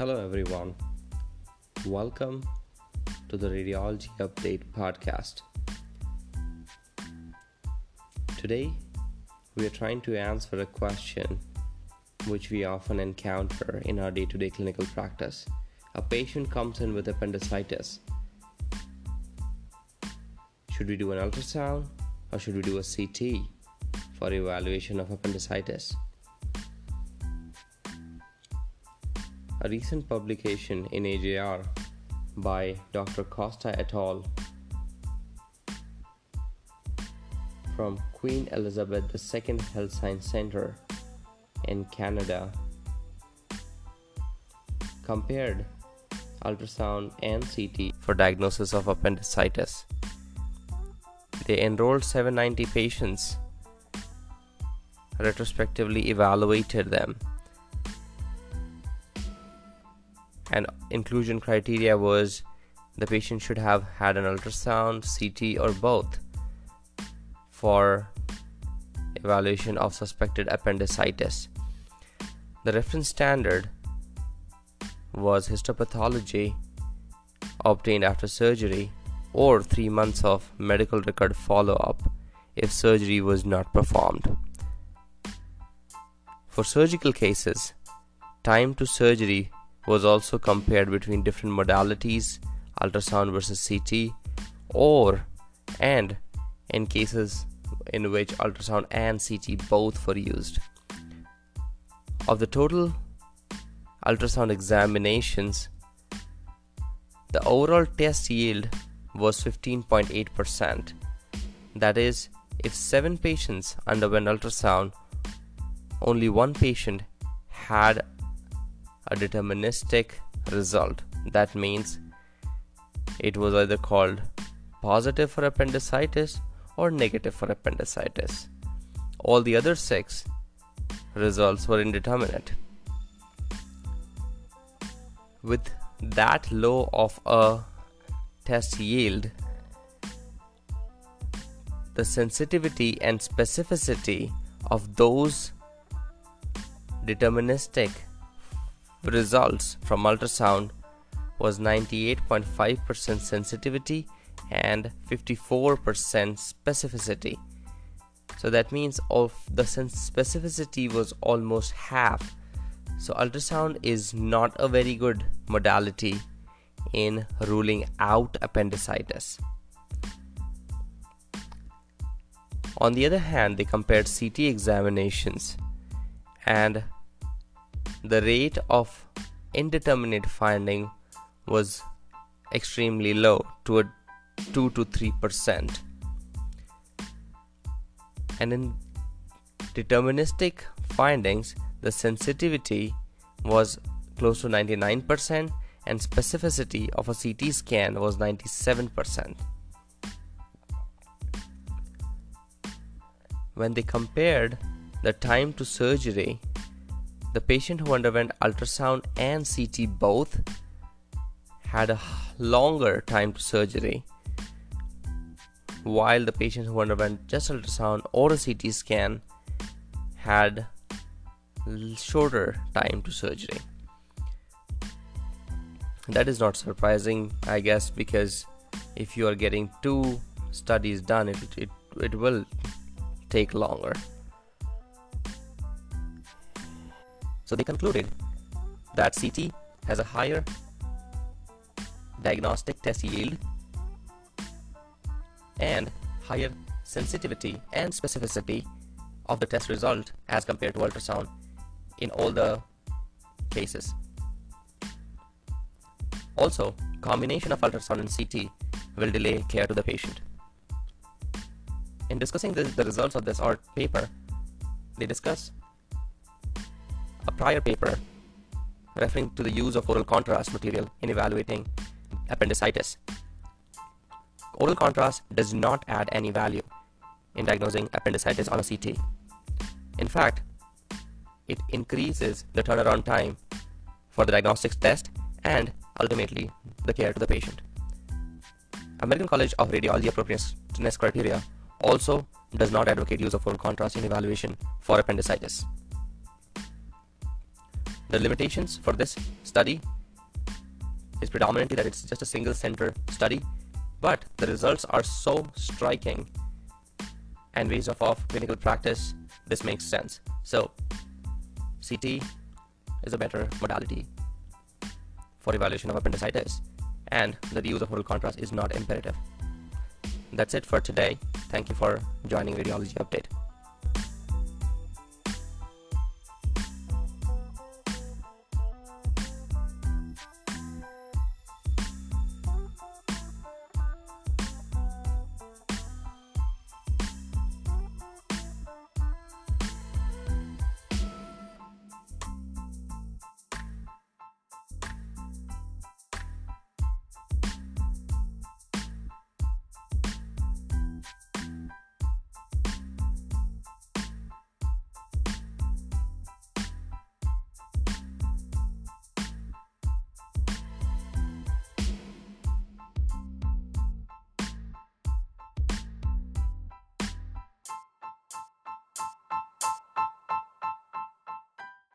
Hello everyone, welcome to the Radiology Update podcast. Today we are trying to answer a question which we often encounter in our day-to-day clinical practice. A patient comes in with appendicitis. Should we do an ultrasound or should we do a CT for evaluation of appendicitis? A recent publication in AJR by Dr. Costa et al. From Queen Elizabeth II Health Science Center in Canada compared ultrasound and CT for diagnosis of appendicitis. They enrolled 790 patients, retrospectively evaluated them, and inclusion criteria was the patient should have had an ultrasound, CT, or both for evaluation of suspected appendicitis. The reference standard was histopathology obtained after surgery or 3 months of medical record follow-up if surgery was not performed. For surgical cases, time to surgery was also compared between different modalities, ultrasound versus CT, and in cases in which ultrasound and CT both were used. Of the total ultrasound examinations, the overall test yield was 15.8%. That is, if 7 patients underwent ultrasound, only 1 patient had a deterministic result. That means it was either called positive for appendicitis or negative for appendicitis. All the other 6 results were indeterminate. With that low of a test yield, the sensitivity and specificity of those deterministic results from ultrasound was 98.5% sensitivity and 54% specificity. So that means the specificity was almost half. So ultrasound is not a very good modality in ruling out appendicitis. On the other hand, they compared CT examinations, and the rate of indeterminate finding was extremely low, to a 2 to 3%. And in deterministic findings, the sensitivity was close to 99% and specificity of a CT scan was 97%. When they compared the time to surgery, the patient who underwent ultrasound and CT both had a longer time to surgery, while the patient who underwent just ultrasound or a CT scan had shorter time to surgery. That is not surprising, I guess, because if you are getting 2 studies done, it will take longer. So they concluded that CT has a higher diagnostic test yield and higher sensitivity and specificity of the test result as compared to ultrasound in all the cases. Also, combination of ultrasound and CT will delay care to the patient. In discussing the results of this art paper, they discuss a prior paper referring to the use of oral contrast material in evaluating appendicitis. Oral contrast does not add any value in diagnosing appendicitis on a CT. In fact, it increases the turnaround time for the diagnostics test and ultimately the care to the patient. American College of Radiology appropriateness criteria also does not advocate use of oral contrast in evaluation for appendicitis. The limitations for this study is predominantly that it's just a single center study, but the results are so striking and ways of clinical practice, this makes sense. So CT is a better modality for evaluation of appendicitis, and the use of oral contrast is not imperative. That's it for today. Thank you for joining Radiology Update.